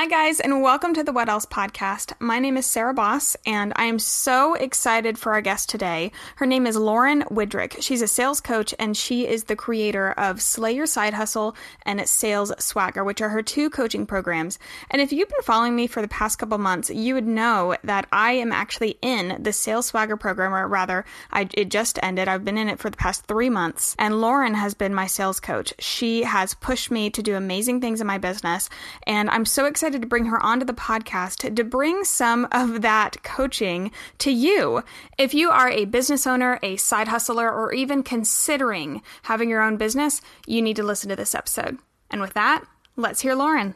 Hi guys, and welcome to the What Else podcast. My name is Sarah Boss, and I am so excited for our guest today. Her name is Lauren Wodrich. She's a sales coach, and she is the creator of Slay Your Side Hustle and Sales Swagger, which are her two coaching programs. And if you've been following me for the past couple months, you would know that I am actually in the Sales Swagger program, or rather, it just ended. I've been in it for the past 3 months, and Lauren has been my sales coach. She has pushed me to do amazing things in my business, and I'm so excited to bring her onto the podcast to bring some of that coaching to you. If you are a business owner, a side hustler, or even considering having your own business, you need to listen to this episode. And with that, let's hear Lauren.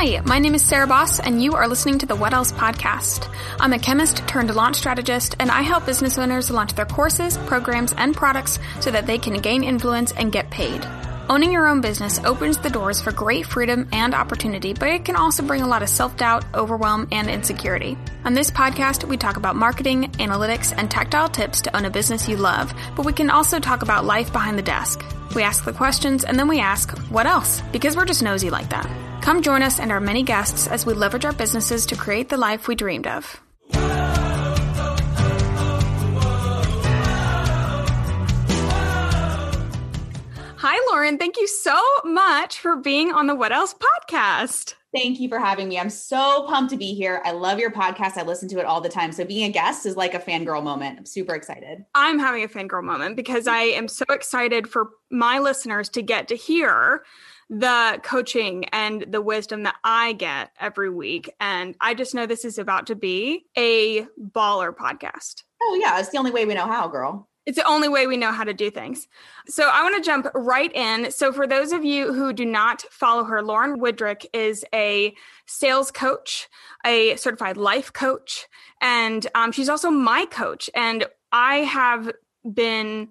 Hi, my name is Sarah Boss, and you are listening to the What Else podcast. I'm a chemist turned launch strategist, and I help business owners launch their courses, programs, and products so that they can gain influence and get paid. Owning your own business opens the doors for great freedom and opportunity, but it can also bring a lot of self-doubt, overwhelm, and insecurity. On this podcast, we talk about marketing, analytics, and tactile tips to own a business you love, but we can also talk about life behind the desk. We ask the questions, and then we ask, what else? Because we're just nosy like that. Come join us and our many guests as we leverage our businesses to create the life we dreamed of. Hi, Lauren. Thank you so much for being on the What Else podcast. Thank you for having me. I'm so pumped to be here. I love your podcast. I listen to it all the time. So being a guest is like a fangirl moment. I'm super excited. I'm having a fangirl moment because I am so excited for my listeners to get to hear the coaching and the wisdom that I get every week. And I just know this is about to be a baller podcast. Oh yeah. It's the only way we know how, girl. It's the only way we know how to do things. So I want to jump right in. So for those of you who do not follow her, Lauren Wodrich is a sales coach, a certified life coach, and she's also my coach. And I have been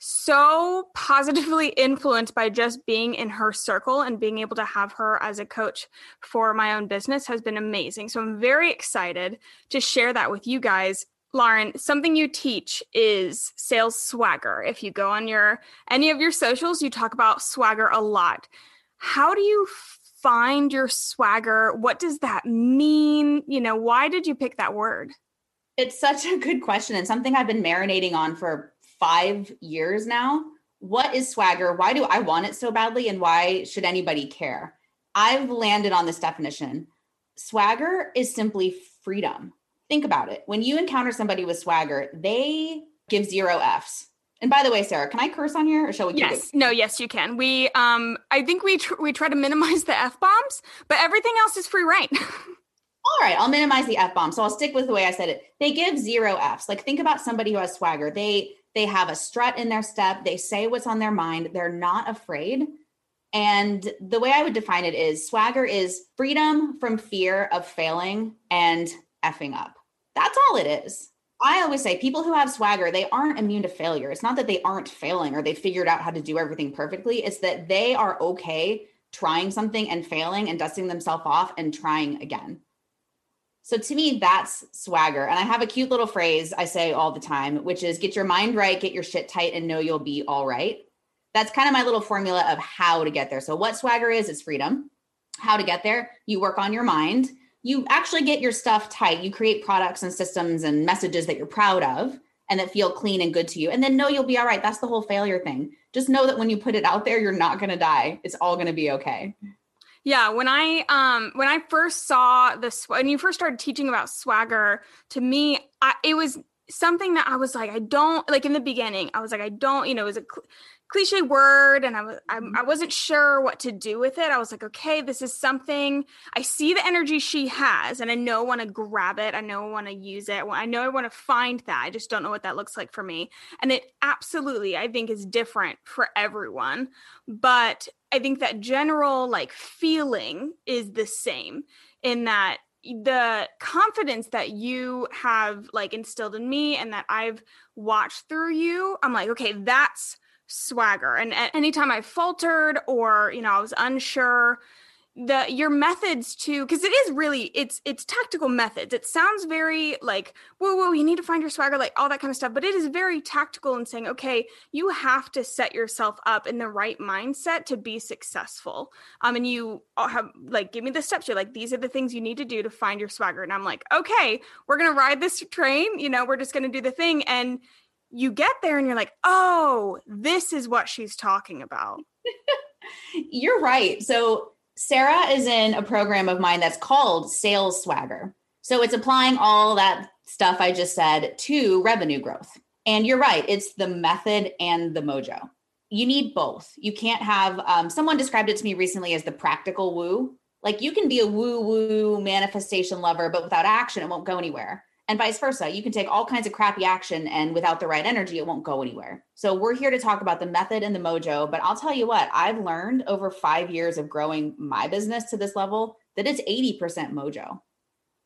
so positively influenced by just being in her circle, and being able to have her as a coach for my own business has been amazing. So I'm very excited to share that with you guys. Lauren, something you teach is sales swagger. If you go on any of your socials, you talk about swagger a lot. How do you find your swagger? What does that mean? You know, why did you pick that word? It's such a good question, and something I've been marinating on for 5 years now. What is swagger? Why do I want it so badly? And why should anybody care? I've landed on this definition. Swagger is simply freedom. Think about it. When you encounter somebody with swagger, they give 0 Fs. And by the way, Sarah, can I curse on here, or shall we? Yes. No, yes, you can. We, I think we try to minimize the F-bombs, but everything else is free reign. All right. I'll minimize the F-bomb. So I'll stick with the way I said it. They give 0 Fs. Like, think about somebody who has swagger. They have a strut in their step. They say what's on their mind. They're not afraid. And the way I would define it is swagger is freedom from fear of failing and effing up. That's all it is. I always say people who have swagger, they aren't immune to failure. It's not that they aren't failing or they figured out how to do everything perfectly. It's that they are okay trying something and failing and dusting themselves off and trying again. So to me, that's swagger. And I have a cute little phrase I say all the time, which is get your mind right, get your shit tight, and know you'll be all right. That's kind of my little formula of how to get there. So what swagger is freedom. How to get there: you work on your mind. You actually get your stuff tight. You create products and systems and messages that you're proud of and that feel clean and good to you. And then know you'll be all right. That's the whole failure thing. Just know that when you put it out there, you're not going to die. It's all going to be okay. Yeah. When I first saw this, when you first started teaching about swagger, to me, it was something that I was like, I don't like in the beginning, I was like, I don't, you know, it was a cliche word. And I wasn't sure what to do with it. I was like, okay, this is something I see the energy she has, and I know I want to grab it. I know I want to use it. I know I want to find that. I just don't know what that looks like for me. And it absolutely, I think, is different for everyone. But I think that general like feeling is the same, in that the confidence that you have like instilled in me and that I've watched through you, I'm like, okay, that's swagger. And anytime I faltered or, you know, I was unsure, your methods to, because it is really, it's tactical methods. It sounds very like, whoa, you need to find your swagger, like all that kind of stuff. But it is very tactical in saying, okay, you have to set yourself up in the right mindset to be successful. And you have like, give me the steps. You're like, these are the things you need to do to find your swagger. And I'm like, okay, we're going to ride this train. You know, we're just going to do the thing. And you get there and you're like, oh, this is what she's talking about. You're right. So Sarah is in a program of mine that's called Sales Swagger. So it's applying all that stuff I just said to revenue growth. And you're right. It's the method and the mojo. You need both. You can't have, someone described it to me recently as the practical woo. Like you can be a woo-woo manifestation lover, but without action, it won't go anywhere. And vice versa. You can take all kinds of crappy action and without the right energy, it won't go anywhere. So we're here to talk about the method and the mojo, but I'll tell you what, I've learned over 5 years of growing my business to this level that it's 80% mojo.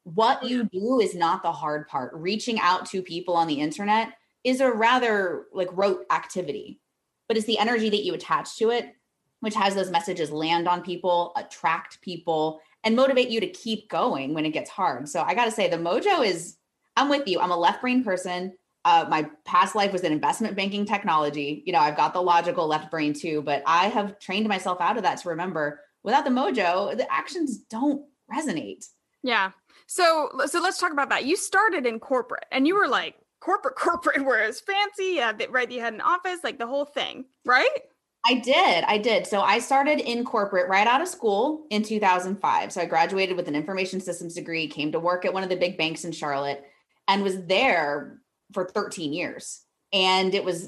What you do is not the hard part. Reaching out to people on the internet is a rather like rote activity, but it's the energy that you attach to it, which has those messages land on people, attract people, and motivate you to keep going when it gets hard. So I got to say the mojo is, I'm with you. I'm a left brain person. My past life was in investment banking technology. You know, I've got the logical left brain too, but I have trained myself out of that to remember without the mojo, the actions don't resonate. Yeah. So let's talk about that. You started in corporate and you were like corporate, where it was fancy, right? You had an office, like the whole thing, right? I did. So I started in corporate right out of school in 2005. So I graduated with an information systems degree, came to work at one of the big banks in Charlotte, and was there for 13 years. And it was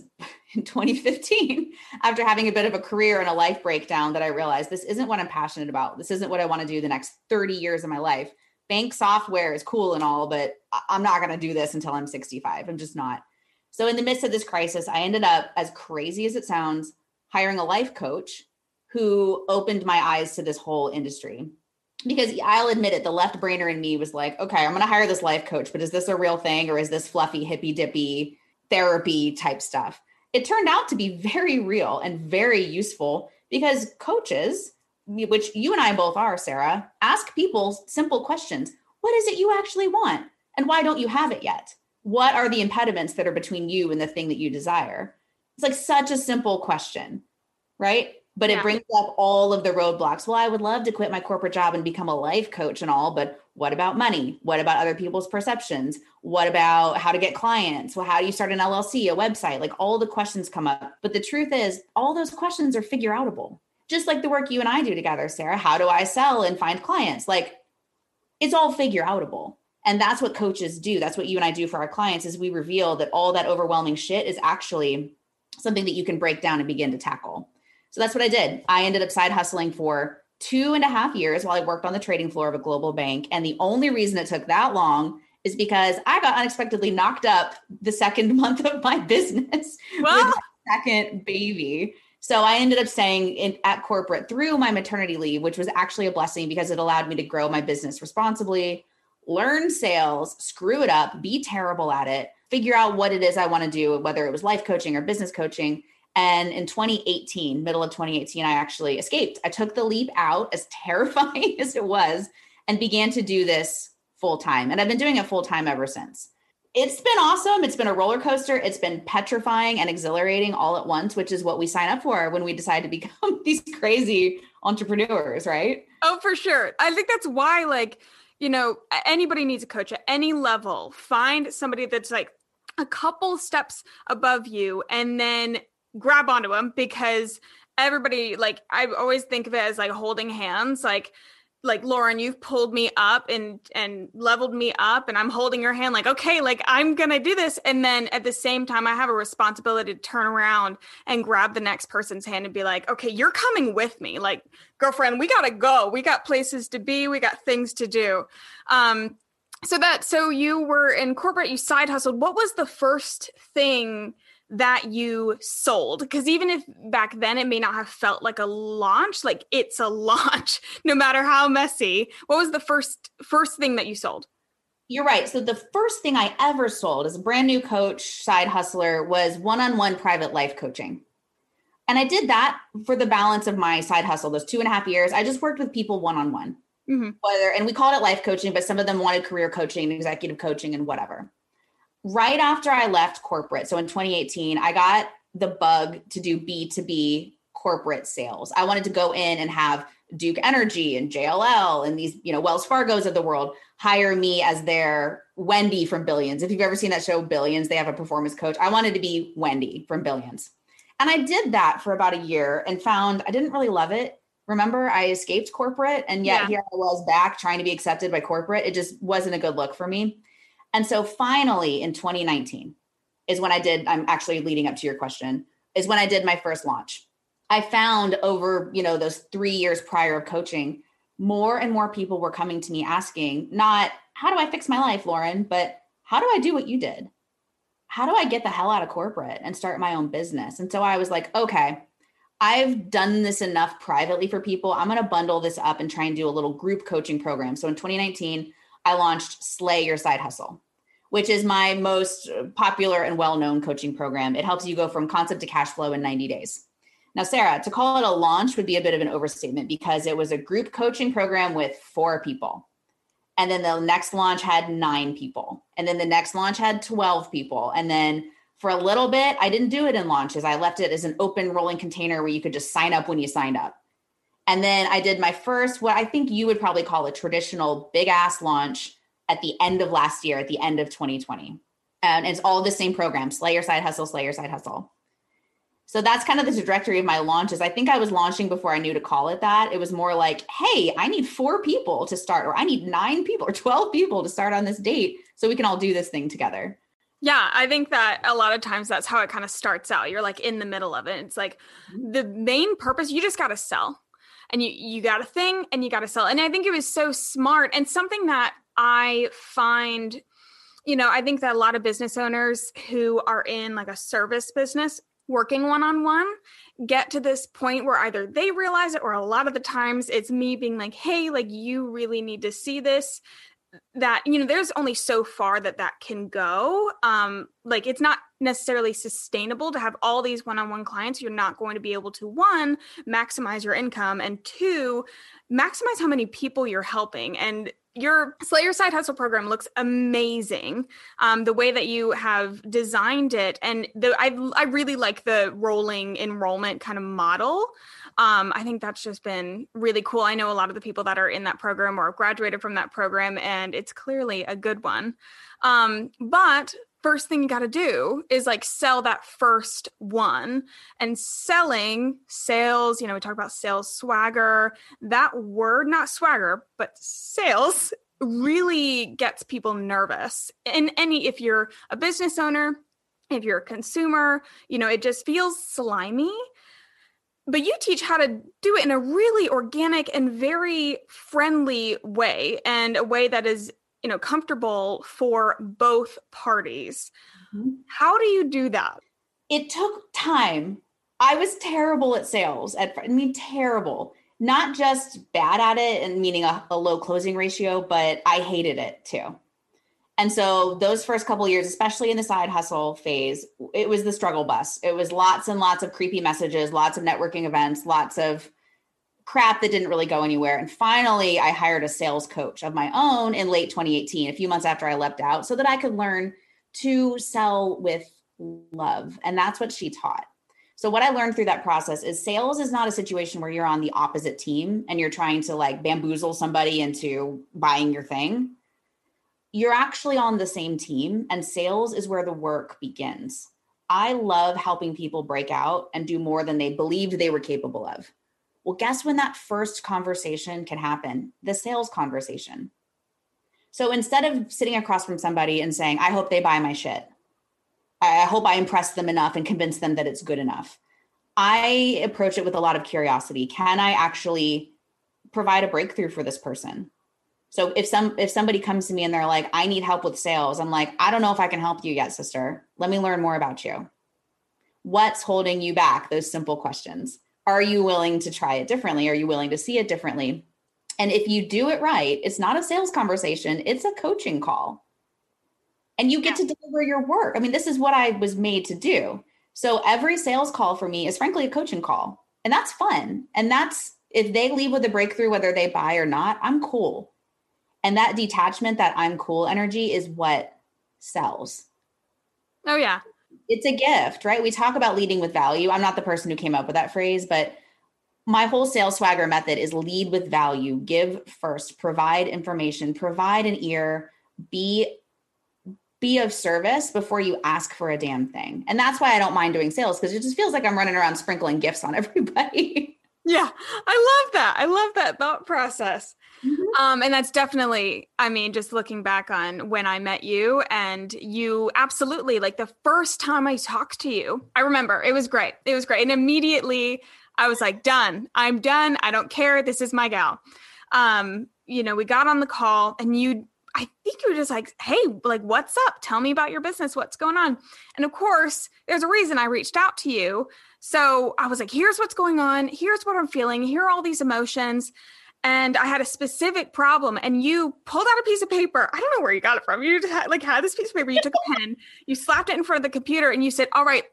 in 2015, after having a bit of a career and a life breakdown, that I realized this isn't what I'm passionate about. This isn't what I want to do the next 30 years of my life. Bank software is cool and all, but I'm not going to do this until I'm 65. I'm just not. So in the midst of this crisis, I ended up, as crazy as it sounds, hiring a life coach who opened my eyes to this whole industry. Because I'll admit it, the left brainer in me was like, okay, I'm going to hire this life coach, but is this a real thing? Or is this fluffy, hippy dippy therapy type stuff? It turned out to be very real and very useful because coaches, which you and I both are, Sarah, ask people simple questions. What is it you actually want? And why don't you have it yet? What are the impediments that are between you and the thing that you desire? It's like such a simple question, right? But it brings up all of the roadblocks. Well, I would love to quit my corporate job and become a life coach and all, but what about money? What about other people's perceptions? What about how to get clients? Well, how do you start an LLC, a website? Like all the questions come up. But the truth is all those questions are figure outable. Just like the work you and I do together, Sarah, how do I sell and find clients? Like it's all figure outable. And that's what coaches do. That's what you and I do for our clients is we reveal that all that overwhelming shit is actually something that you can break down and begin to tackle. So that's what I did. I ended up side hustling for 2.5 years while I worked on the trading floor of a global bank. And the only reason it took that long is because I got unexpectedly knocked up the second month of my business with my second baby. So I ended up staying at corporate through my maternity leave, which was actually a blessing because it allowed me to grow my business responsibly, learn sales, screw it up, be terrible at it, figure out what it is I want to do, whether it was life coaching or business coaching. And in 2018, middle of 2018, I actually escaped. I took the leap out, as terrifying as it was, and began to do this full time. And I've been doing it full time ever since. It's been awesome. It's been a roller coaster. It's been petrifying and exhilarating all at once, which is what we sign up for when we decide to become these crazy entrepreneurs, right? Oh, for sure. I think that's why, like, you know, anybody needs a coach at any level. Find somebody that's like a couple steps above you and then grab onto them, because everybody, like, I always think of it as like holding hands, like Lauren, you've pulled me up and leveled me up and I'm holding your hand like, okay, like I'm going to do this. And then at the same time, I have a responsibility to turn around and grab the next person's hand and be like, okay, you're coming with me. Like, girlfriend, we got to go. We got places to be. We got things to do. So you were in corporate, you side hustled. What was the first thing that you sold? Because even if back then it may not have felt like a launch, like it's a launch, no matter how messy. What was the first thing that you sold? You're right. So the first thing I ever sold as a brand new coach, side hustler, was one-on-one private life coaching. And I did that for the balance of my side hustle. Those 2.5 years, I just worked with people one-on-one, and we called it life coaching, but some of them wanted career coaching, executive coaching, and whatever. Right after I left corporate, so in 2018, I got the bug to do B2B corporate sales. I wanted to go in and have Duke Energy and JLL and these, Wells Fargo's of the world hire me as their Wendy from Billions. If you've ever seen that show, Billions, they have a performance coach. I wanted to be Wendy from Billions. And I did that for about a year and found I didn't really love it. Remember, I escaped corporate, and yet here I was back trying to be accepted by corporate. It just wasn't a good look for me. And so finally in 2019 is when I'm actually leading up to your question, is when I did my first launch. I found over, those 3 years prior of coaching, more and more people were coming to me asking, not how do I fix my life, Lauren, but how do I do what you did? How do I get the hell out of corporate and start my own business? And so I was like, okay, I've done this enough privately for people. I'm going to bundle this up and try and do a little group coaching program. So in 2019, I launched Slay Your Side Hustle, which is my most popular and well-known coaching program. It helps you go from concept to cash flow in 90 days. Now, Sarah, to call it a launch would be a bit of an overstatement because it was a group coaching program with 4 people. And then the next launch had 9 people. And then the next launch had 12 people. And then for a little bit, I didn't do it in launches. I left it as an open rolling container where you could just sign up when you signed up. And then I did my first, what I think you would probably call a traditional big ass launch at the end of last year, at the end of 2020. And it's all the same program, Slay Your Side Hustle, Slay Your Side Hustle. So that's kind of the trajectory of my launches. I think I was launching before I knew to call it that. It was more like, hey, I need 4 people to start, or I need 9 people or 12 people to start on this date so we can all do this thing together. Yeah, I think that a lot of times that's how it kind of starts out. You're like in the middle of it. It's like the main purpose, you just got to sell. And you got a thing and you got to sell. And I think it was so smart, and something that I find, I think that a lot of business owners who are in like a service business working one-on-one get to this point where either they realize it, or a lot of the times it's me being like, hey, like you really need to see this, that, there's only so far that can go. Like it's not necessarily sustainable to have all these one-on-one clients. You're not going to be able to, 1, maximize your income, and 2, maximize how many people you're helping. And your Slay Your Side Hustle program looks amazing. The way that you have designed it. And I really like the rolling enrollment kind of model. I think that's just been really cool. I know a lot of the people that are in that program or graduated from that program, and it's clearly a good one. But first thing you got to do is like sell that first one, and sales, we talk about sales swagger, that word, not swagger, but sales really gets people nervous if you're a business owner, if you're a consumer, it just feels slimy. But you teach how to do it in a really organic and very friendly way, and a way that is comfortable for both parties. How do you do that? It took time. I was terrible at sales. Terrible. Not just bad at it and meaning a low closing ratio, but I hated it too. And so those first couple of years, especially in the side hustle phase, it was the struggle bus. It was lots and lots of creepy messages, lots of networking events, lots of crap that didn't really go anywhere. And finally, I hired a sales coach of my own in late 2018, a few months after I left out, so that I could learn to sell with love. And that's what she taught. So what I learned through that process is sales is not a situation where you're on the opposite team and you're trying to like bamboozle somebody into buying your thing. You're actually on the same team, and sales is where the work begins. I love helping people break out and do more than they believed they were capable of. Well, guess when that first conversation can happen? The sales conversation. So instead of sitting across from somebody and saying, I hope they buy my shit, I hope I impress them enough and convince them that it's good enough, I approach it with a lot of curiosity. Can I actually provide a breakthrough for this person? So if somebody comes to me and they're like, I need help with sales, I'm like, I don't know if I can help you yet, sister. Let me learn more about you. What's holding you back? Those simple questions. Are you willing to try it differently? Are you willing to see it differently? And if you do it right, it's not a sales conversation, it's a coaching call. And you get to deliver your work. This is what I was made to do. So every sales call for me is frankly a coaching call, and that's fun. And that's, if they leave with a breakthrough, whether they buy or not, I'm cool. And that detachment, that I'm cool energy is what sells. Oh yeah. It's a gift, right? We talk about leading with value. I'm not the person who came up with that phrase, but my whole sales swagger method is lead with value, give first, provide information, provide an ear, be of service before you ask for a damn thing. And that's why I don't mind doing sales, because it just feels like I'm running around sprinkling gifts on everybody. Yeah. I love that. I love that thought process. Mm-hmm. And that's definitely, I mean, just looking back on when I met you, and you absolutely, like the first time I talked to you, I remember it was great. It was great. And immediately I was like, done. I'm done. I don't care. This is my gal. You know, we got on the call and I think you were just like, hey, like, what's up? Tell me about your business. What's going on? And of course, there's a reason I reached out to you. So I was like, here's what's going on. Here's what I'm feeling. Here are all these emotions. And I had a specific problem, and you pulled out a piece of paper. I don't know where you got it from. You just had this piece of paper. You took a pen, you slapped it in front of the computer, and you said, all right,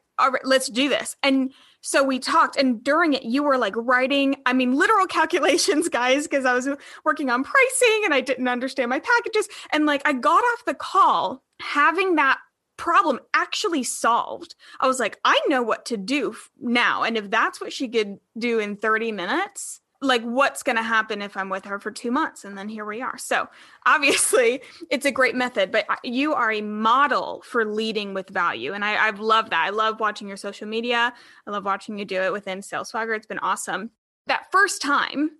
let's do this. And so we talked, and during it, you were like writing, I mean, literal calculations, guys, because I was working on pricing and I didn't understand my packages. And like, I got off the call having that problem actually solved. I was like, I know what to do now. And if that's what she could do in 30 minutes, like what's going to happen if I'm with her for 2 months? And then here we are. So obviously it's a great method, but you are a model for leading with value. And I've loved that. I love watching your social media. I love watching you do it within Sales Swagger. It's been awesome. That first time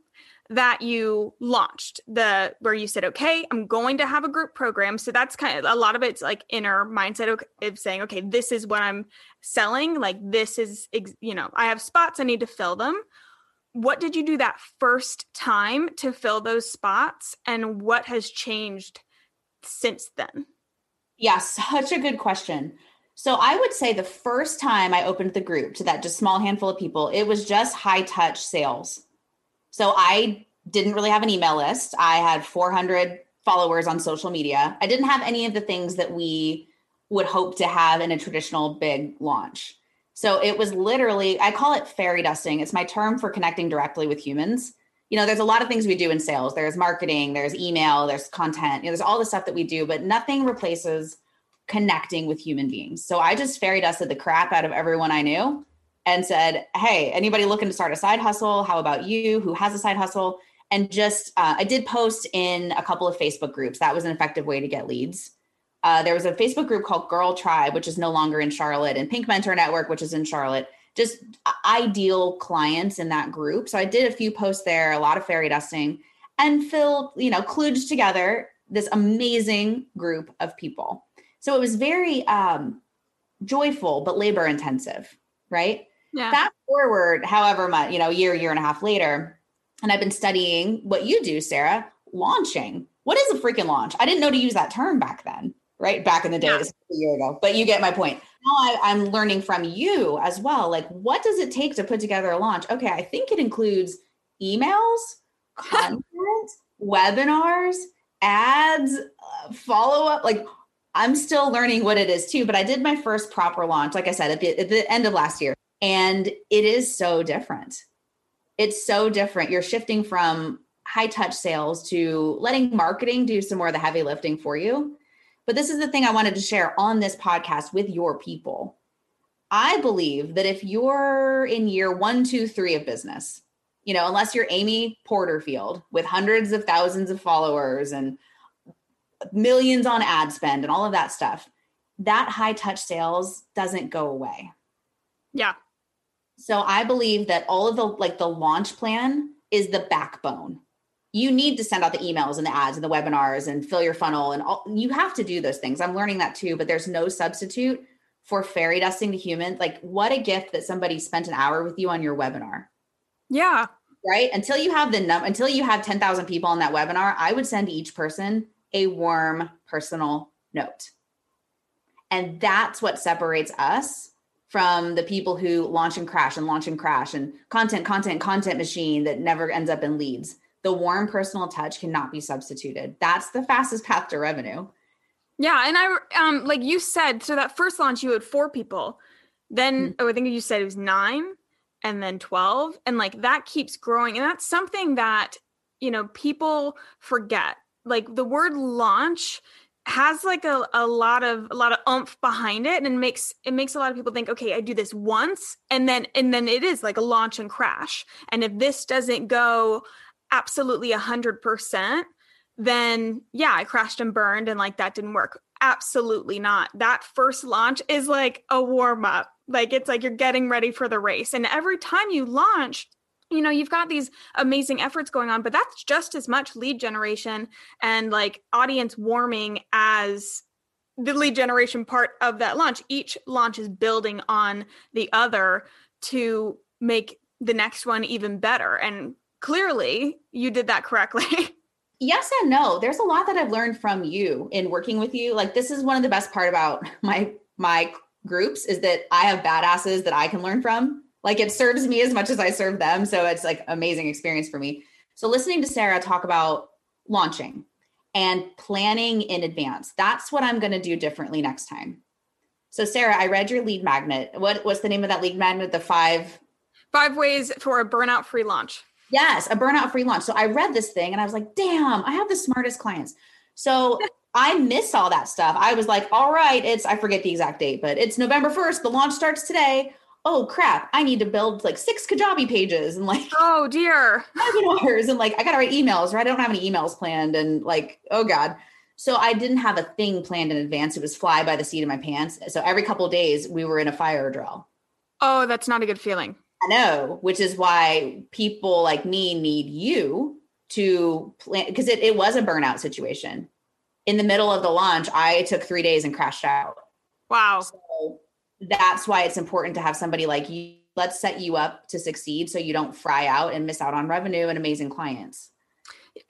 that you launched where you said, okay, I'm going to have a group program. So that's kind of, a lot of it's like inner mindset of saying, okay, this is what I'm selling. Like this is, you know, I have spots, I need to fill them. What did you do that first time to fill those spots? And what has changed since then? Yeah, such a good question. So I would say the first time I opened the group to that just small handful of people, it was just high touch sales. So I didn't really have an email list. I had 400 followers on social media. I didn't have any of the things that we would hope to have in a traditional big launch. So it was literally, I call it fairy dusting. It's my term for connecting directly with humans. You know, there's a lot of things we do in sales. There's marketing, there's email, there's content, you know, there's all the stuff that we do, but nothing replaces connecting with human beings. So I just fairy dusted the crap out of everyone I knew and said, hey, anybody looking to start a side hustle? How about you? Who has a side hustle? And just, I did post in a couple of Facebook groups. That was an effective way to get leads. There was a Facebook group called Girl Tribe, which is no longer in Charlotte, and Pink Mentor Network, which is in Charlotte, just ideal clients in that group. So I did a few posts there, a lot of fairy dusting, and kludged together this amazing group of people. So it was very joyful, but labor intensive, right? Yeah. Fast forward, however much, year and a half later, and I've been studying what you do, Sarah, launching. What is a freaking launch? I didn't know to use that term back then. Right? Back in the day, yeah. It was a year ago, but you get my point. Now I'm learning from you as well. Like, what does it take to put together a launch? Okay. I think it includes emails, content, webinars, ads, follow-up. Like, I'm still learning what it is too, but I did my first proper launch, like I said, at the end of last year. And it is so different. It's so different. You're shifting from high touch sales to letting marketing do some more of the heavy lifting for you. But this is the thing I wanted to share on this podcast with your people. I believe that if you're in year 1, 2, 3 of business, unless you're Amy Porterfield with hundreds of thousands of followers and millions on ad spend and all of that stuff, that high touch sales doesn't go away. Yeah. So I believe that all of the launch plan is the backbone. You need to send out the emails and the ads and the webinars and fill your funnel and all. You have to do those things. I'm learning that too, but there's no substitute for fairy dusting to humans. Like, what a gift that somebody spent an hour with you on your webinar. Yeah. Right. Until you have 10,000 people on that webinar, I would send each person a warm personal note. And that's what separates us from the people who launch and crash and content machine that never ends up in leads. The warm personal touch cannot be substituted. That's the fastest path to revenue. Yeah. And I, like you said, so that first launch, you had 4 people. Then I think you said it was 9 and then 12. And like that keeps growing. And that's something that, you know, people forget. Like the word launch has like a lot of oomph behind it, and it makes a lot of people think, okay, I do this once and then it is like a launch and crash. And if this doesn't go absolutely 100%, then yeah, I crashed and burned and like that didn't work. Absolutely not. That first launch is like a warm up. Like it's like you're getting ready for the race. And every time you launch, you know, you've got these amazing efforts going on, but that's just as much lead generation and like audience warming as the lead generation part of that launch. Each launch is building on the other to make the next one even better. And clearly you did that correctly. Yes and no. There's a lot that I've learned from you in working with you. Like this is one of the best part about my groups is that I have badasses that I can learn from. Like it serves me as much as I serve them. So it's like amazing experience for me. So listening to Sarah talk about launching and planning in advance, that's what I'm going to do differently next time. So Sarah, I read your lead magnet. What's the name of that lead magnet? The 5 ways for a burnout-free launch. Yes. A burnout-free launch. So I read this thing and I was like, damn, I have the smartest clients. So I miss all that stuff. I was like, all right, I forget the exact date, but it's November 1st. The launch starts today. Oh crap, I need to build like 6 Kajabi pages and like, oh dear, webinars and like, I got to write emails, right? I don't have any emails planned and like, oh God. So I didn't have a thing planned in advance. It was fly by the seat of my pants. So every couple of days we were in a fire drill. Oh, that's not a good feeling. I know, which is why people like me need you to plan, because it was a burnout situation. In the middle of the launch, I took 3 days and crashed out. Wow. So that's why it's important to have somebody like you. Let's set you up to succeed so you don't fry out and miss out on revenue and amazing clients.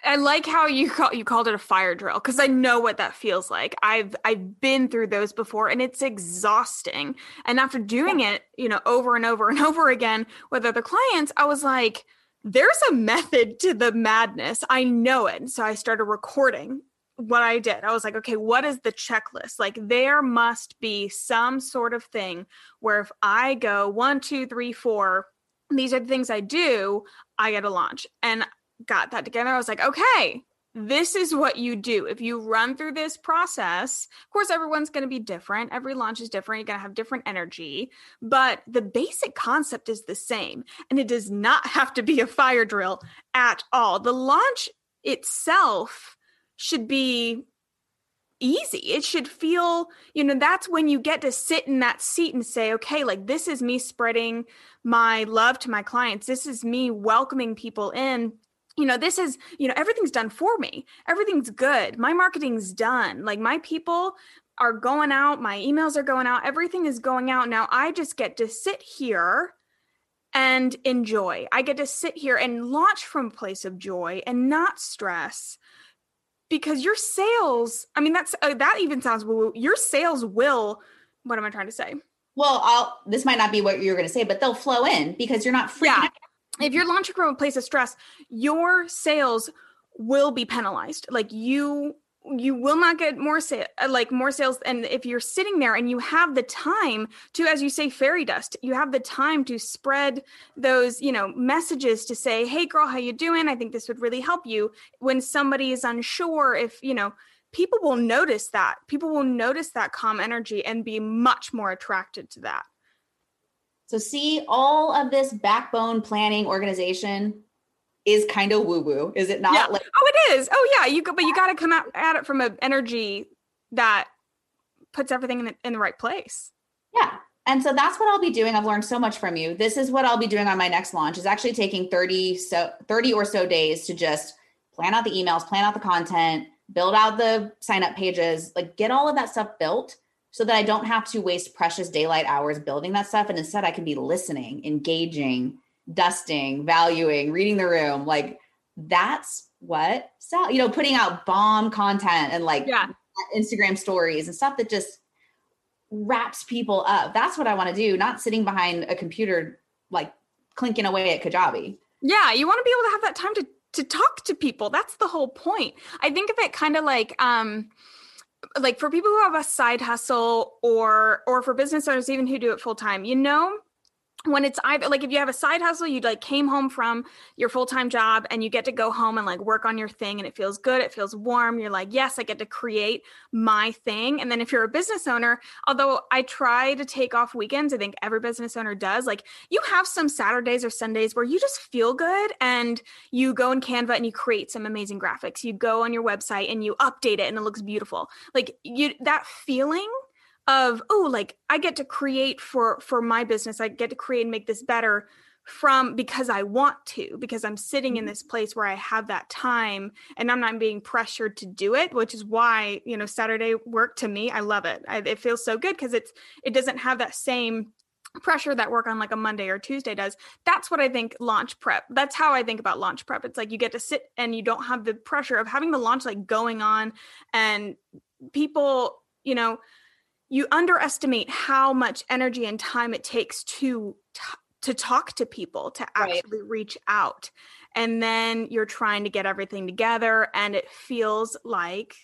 I like how you called it a fire drill, because I know what that feels like. I've been through those before and it's exhausting. And after doing it, you know, over and over and over again with other clients, I was like, there's a method to the madness. I know it. So I started recording what I did. I was like, okay, what is the checklist? Like there must be some sort of thing where if I go 1, 2, 3, 4, these are the things I do, I get a launch. And got that together. I was like, okay, this is what you do. If you run through this process, of course, everyone's going to be different. Every launch is different. You're going to have different energy, but the basic concept is the same. And it does not have to be a fire drill at all. The launch itself should be easy. It should feel, you know, that's when you get to sit in that seat and say, okay, like this is me spreading my love to my clients. This is me welcoming people in. You know, this is, you know, everything's done for me. Everything's good. My marketing's done. Like my people are going out. My emails are going out. Everything is going out. Now I just get to sit here and enjoy. I get to sit here and launch from a place of joy and not stress, because your sales, I mean, that's, that even sounds, your sales will, what am I trying to say? Well, this might not be what you're going to say, but they'll flow in because you're not freaking out. If you're launching from a place of stress, your sales will be penalized. Like you will not get more sales. And if you're sitting there and you have the time to, as you say, fairy dust, you have the time to spread those, you know, messages to say, hey girl, how you doing? I think this would really help you. When somebody is unsure, if, you know, people will notice that. People will notice that calm energy and be much more attracted to that. So see, all of this backbone planning organization is kind of woo-woo, is it not? Yeah. Oh, it is. Oh, yeah. But you got to come out at it from an energy that puts everything in the right place. Yeah. And so that's what I'll be doing. I've learned so much from you. This is what I'll be doing on my next launch, is actually taking 30 or so days to just plan out the emails, plan out the content, build out the sign-up pages, like get all of that stuff built, so that I don't have to waste precious daylight hours building that stuff. And instead I can be listening, engaging, dusting, valuing, reading the room. Like that's what, you know, putting out bomb content and like Instagram stories and stuff that just wraps people up. That's what I want to do. Not sitting behind a computer, like clinking away at Kajabi. Yeah. You want to be able to have that time to talk to people. That's the whole point. I think of it kind of like, like for people who have a side hustle or for business owners even who do it full time, you know, when it's either like if you have a side hustle, you like came home from your full-time job and you get to go home and like work on your thing and it feels good. It feels warm. You're like, yes, I get to create my thing. And then if you're a business owner, although I try to take off weekends, I think every business owner does, like you have some Saturdays or Sundays where you just feel good and you go in Canva and you create some amazing graphics. You go on your website and you update it and it looks beautiful. Like you, that feeling of, oh, like I get to create for my business. I get to create and make this better because I want to, because I'm sitting in this place where I have that time and I'm not being pressured to do it, which is why, you know, Saturday work to me, I love it. It feels so good because it doesn't have that same pressure that work on like a Monday or Tuesday does. That's what I think launch prep. That's how I think about launch prep. It's like you get to sit and you don't have the pressure of having the launch like going on, and people, you know, you underestimate how much energy and time it takes to talk to people, to actually reach out. And then you're trying to get everything together and it feels like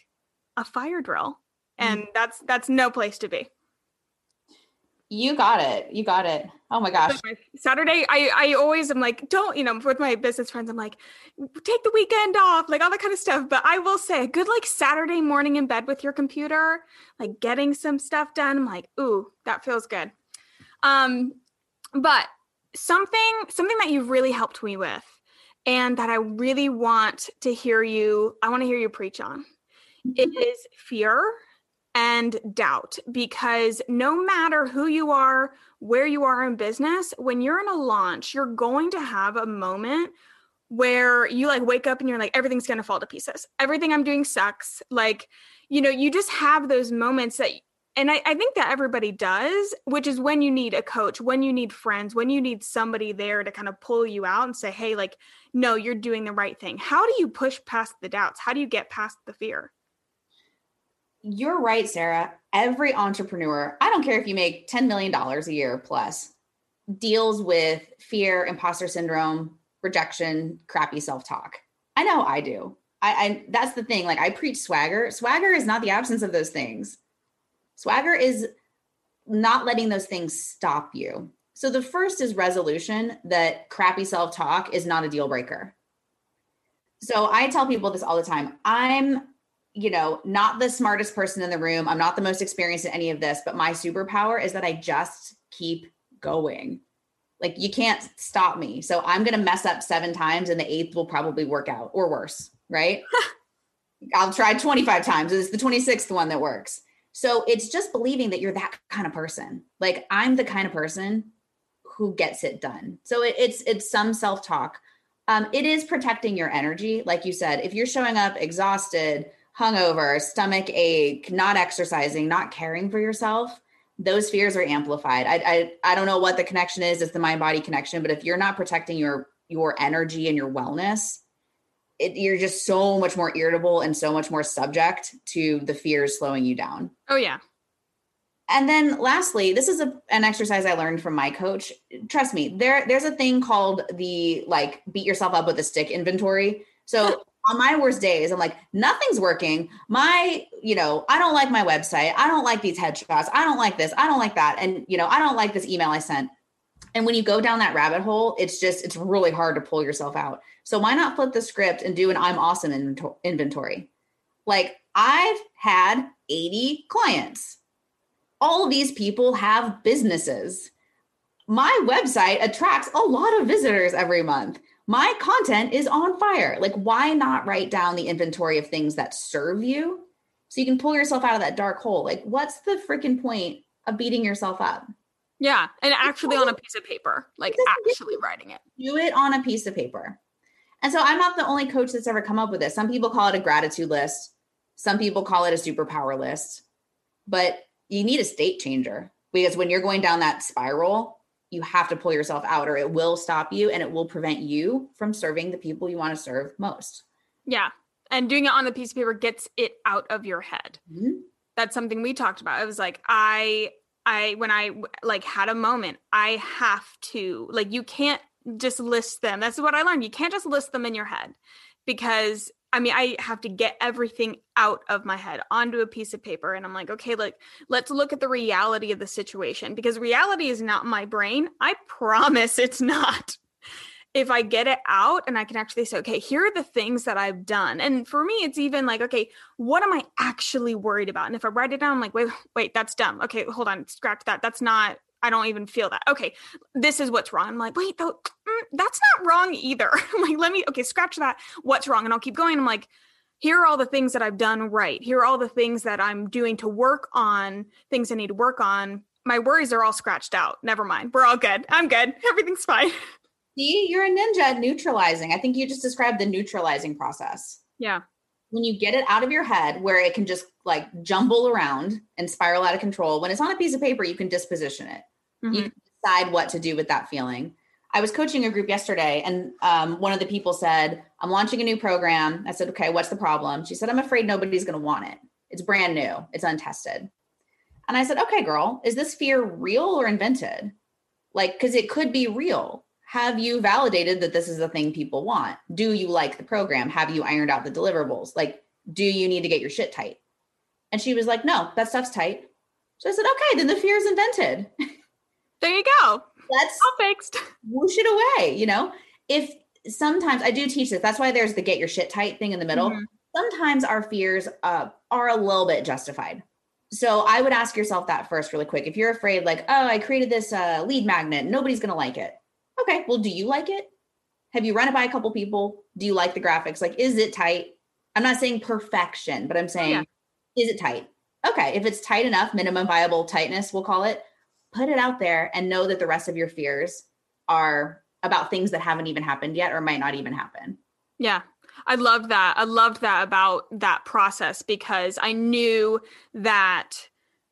a fire drill. And that's no place to be. You got it. You got it. Oh my gosh. Saturday, I always am like, don't, you know, with my business friends, I'm like, take the weekend off, like all that kind of stuff. But I will say a good, like Saturday morning in bed with your computer, like getting some stuff done. I'm like, ooh, that feels good. But something that you've really helped me with and that I really want to hear you, I want to hear you preach on is fear and doubt, because no matter who you are, where you are in business, when you're in a launch, you're going to have a moment where you like wake up and you're like, everything's going to fall to pieces. Everything I'm doing sucks. Like, you know, you just have those moments that, and I think that everybody does, which is when you need a coach, when you need friends, when you need somebody there to kind of pull you out and say, hey, like, no, you're doing the right thing. How do you push past the doubts? How do you get past the fear? You're right, Sarah. Every entrepreneur, I don't care if you make $10 million a year plus, deals with fear, imposter syndrome, rejection, crappy self-talk. I know I do. I that's the thing. Like I preach swagger. Swagger is not the absence of those things. Swagger is not letting those things stop you. So the first is resolution that crappy self-talk is not a deal breaker. So I tell people this all the time. I'm not the smartest person in the room. I'm not the most experienced in any of this, but my superpower is that I just keep going. Like you can't stop me. So I'm going to mess up 7 times and the 8th will probably work out or worse, right? I'll try 25 times. It's the 26th one that works. So it's just believing that you're that kind of person. Like I'm the kind of person who gets it done. So it's some self-talk. It is protecting your energy. Like you said, if you're showing up exhausted, hungover, stomach ache, not exercising, not caring for yourself, those fears are amplified. I don't know what the connection is. It's the mind-body connection. But if you're not protecting your energy and your wellness, you're just so much more irritable and so much more subject to the fears slowing you down. Oh, yeah. And then lastly, this is an exercise I learned from my coach. Trust me, there's a thing called the like beat yourself up with a stick inventory. So on my worst days, I'm like, nothing's working. I don't like my website. I don't like these headshots. I don't like this. I don't like that. And, I don't like this email I sent. And when you go down that rabbit hole, it's really hard to pull yourself out. So why not flip the script and do an I'm awesome inventory? Like I've had 80 clients. All of these people have businesses. My website attracts a lot of visitors every month. My content is on fire. Like, why not write down the inventory of things that serve you so you can pull yourself out of that dark hole? Like, what's the freaking point of beating yourself up? Yeah. And actually on a piece of paper, like actually writing it. Do it on a piece of paper. And so I'm not the only coach that's ever come up with this. Some people call it a gratitude list. Some people call it a superpower list. But you need a state changer, because when you're going down that spiral, you have to pull yourself out or it will stop you and it will prevent you from serving the people you want to serve most. Yeah. And doing it on the piece of paper gets it out of your head. Mm-hmm. That's something we talked about. It was like, when I had a moment, I have to, like, you can't just list them. That's what I learned. You can't just list them in your head because I mean, I have to get everything out of my head onto a piece of paper. And I'm like, okay, look, let's look at the reality of the situation, because reality is not my brain. I promise it's not. If I get it out and I can actually say, okay, here are the things that I've done. And for me, it's even like, okay, what am I actually worried about? And if I write it down, I'm like, wait, that's dumb. Okay, hold on, scratch that. That's not, I don't even feel that. Okay, this is what's wrong. I'm like, wait, though, that's not wrong either. I'm like, okay, scratch that. What's wrong? And I'll keep going. I'm like, here are all the things that I've done right. Here are all the things that I'm doing to work on, things I need to work on. My worries are all scratched out. Never mind. We're all good. I'm good. Everything's fine. See, you're a ninja at neutralizing. I think you just described the neutralizing process. Yeah. When you get it out of your head where it can just like jumble around and spiral out of control, when it's on a piece of paper, you can disposition it. Mm-hmm. You can decide what to do with that feeling. I was coaching a group yesterday and one of the people said, I'm launching a new program. I said, okay, what's the problem? She said, I'm afraid nobody's going to want it. It's brand new. It's untested. And I said, okay, girl, is this fear real or invented? Like, 'cause it could be real. Have you validated that this is the thing people want? Do you like the program? Have you ironed out the deliverables? Like, do you need to get your shit tight? And she was like, no, that stuff's tight. So I said, okay, then the fear is invented. There you go. That's all fixed. Whoosh it away. You know, if sometimes I do teach this, that's why there's the get your shit tight thing in the middle. Mm-hmm. Sometimes our fears are a little bit justified. So I would ask yourself that first really quick. If you're afraid, like, oh, I created this lead magnet, nobody's going to like it. Okay, well, do you like it? Have you run it by a couple people? Do you like the graphics? Like, is it tight? I'm not saying perfection, but I'm saying, Is it tight? Okay, if it's tight enough, minimum viable tightness, we'll call it, put it out there and know that the rest of your fears are about things that haven't even happened yet or might not even happen. Yeah, I love that. I loved that about that process because I knew that,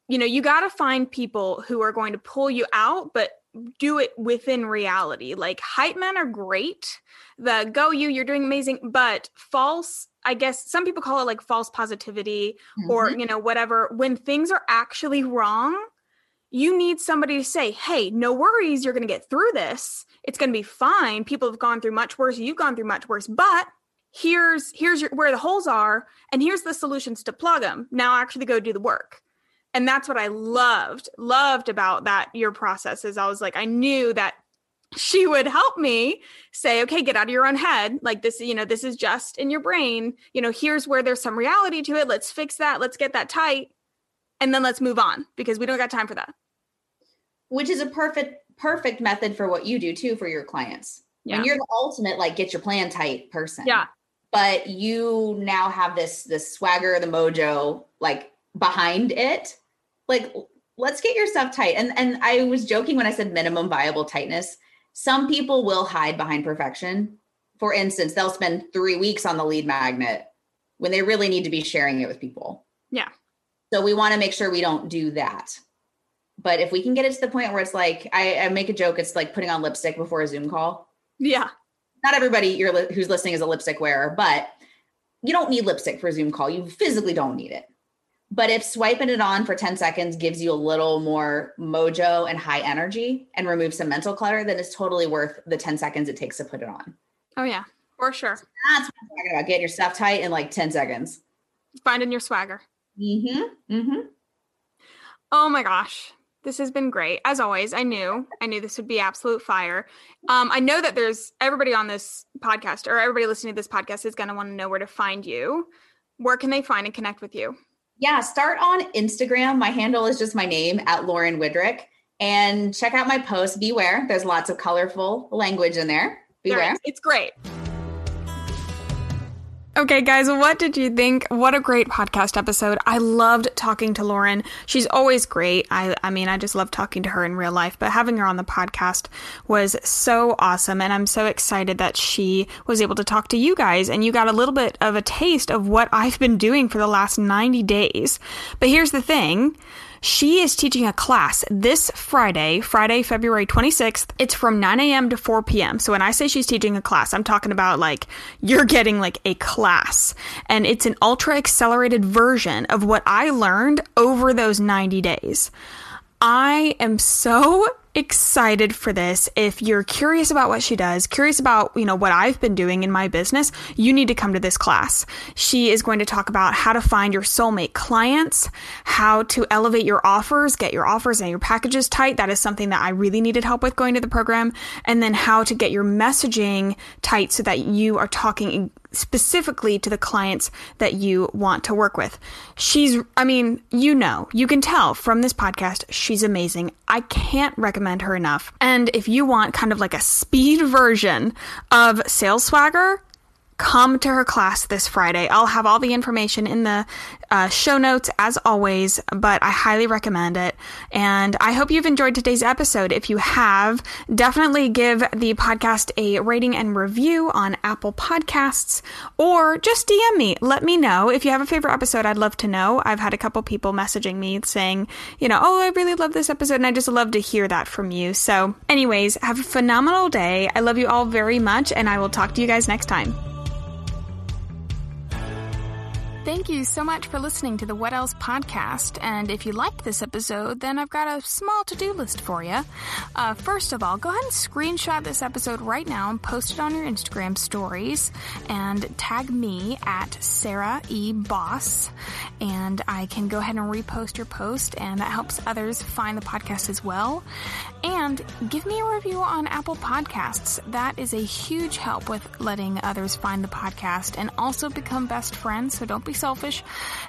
you know, you got to find people who are going to pull you out, but do it within reality. Like hype men are great. The go you're doing amazing, but false, I guess some people call it like false positivity or, you know, whatever. When things are actually wrong, you need somebody to say, hey, no worries. You're going to get through this. It's going to be fine. People have gone through much worse. You've gone through much worse, but here's where the holes are. And here's the solutions to plug them. Now actually go do the work. And that's what I loved about that, your process is I was like, I knew that she would help me say, okay, get out of your own head. Like this, you know, this is just in your brain, you know, here's where there's some reality to it. Let's fix that. Let's get that tight. And then let's move on because we don't got time for that. Which is a perfect method for what you do too, for your clients. Yeah. And you're the ultimate, like get your plan tight person. Yeah. But you now have this swagger, the mojo, like behind it. Like, let's get your stuff tight. And I was joking when I said minimum viable tightness. Some people will hide behind perfection. For instance, they'll spend 3 weeks on the lead magnet when they really need to be sharing it with people. Yeah. So we want to make sure we don't do that. But if we can get it to the point where it's like, I make a joke, it's like putting on lipstick before a Zoom call. Yeah. Not everybody who's listening is a lipstick wearer, but you don't need lipstick for a Zoom call. You physically don't need it. But if swiping it on for 10 seconds gives you a little more mojo and high energy and removes some mental clutter, then it's totally worth the 10 seconds it takes to put it on. Oh yeah, for sure. So that's what I'm talking about. Getting your stuff tight in like 10 seconds. Finding your swagger. Mm-hmm. Mm-hmm. Oh my gosh. This has been great. As always, I knew this would be absolute fire. I know that there's everybody on this podcast or everybody listening to this podcast is going to want to know where to find you. Where can they find and connect with you? Yeah, start on Instagram. My handle is just my name at Lauren Wodrich, and check out my posts. Beware, there's lots of colorful language in there. Beware. It's great. Okay, guys, what did you think? What a great podcast episode. I loved talking to Lauren. She's always great. I mean, I just love talking to her in real life, but having her on the podcast was so awesome. And I'm so excited that she was able to talk to you guys and you got a little bit of a taste of what I've been doing for the last 90 days. But here's the thing. She is teaching a class this Friday, February 26th. It's from 9 a.m. to 4 p.m. So when I say she's teaching a class, I'm talking about like, you're getting like a class. And it's an ultra accelerated version of what I learned over those 90 days. I am so excited for this. If you're curious about what she does, curious about, you know, what I've been doing in my business, you need to come to this class. She is going to talk about how to find your soulmate clients, how to elevate your offers, get your offers and your packages tight. That is something that I really needed help with going to the program. And then how to get your messaging tight so that you are talking specifically to the clients that you want to work with. She's, I mean, you know, you can tell from this podcast, she's amazing. I can't recommend her enough. And if you want kind of like a speed version of Sales Swagger, come to her class this Friday. I'll have all the information in the show notes as always, but I highly recommend it. And I hope you've enjoyed today's episode. If you have, definitely give the podcast a rating and review on Apple Podcasts, or just DM me. Let me know if you have a favorite episode. I'd love to know. I've had a couple people messaging me saying, you know, oh, I really love this episode. And I just love to hear that from you. So anyways, have a phenomenal day. I love you all very much. And I will talk to you guys next time. Thank you so much for listening to the What Else podcast. And if you liked this episode, then I've got a small to-do list for you. First of all, go ahead and screenshot this episode right now and post it on your Instagram stories and tag me at Sarah E. Boss. And I can go ahead and repost your post, and that helps others find the podcast as well. And give me a review on Apple Podcasts. That is a huge help with letting others find the podcast and also become best friends. So don't be selfish.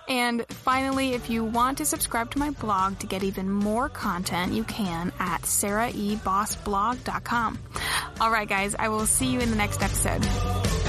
And finally, if you want to subscribe to my blog to get even more content, you can at sarahebossblog.com. All right, guys, I will see you in the next episode.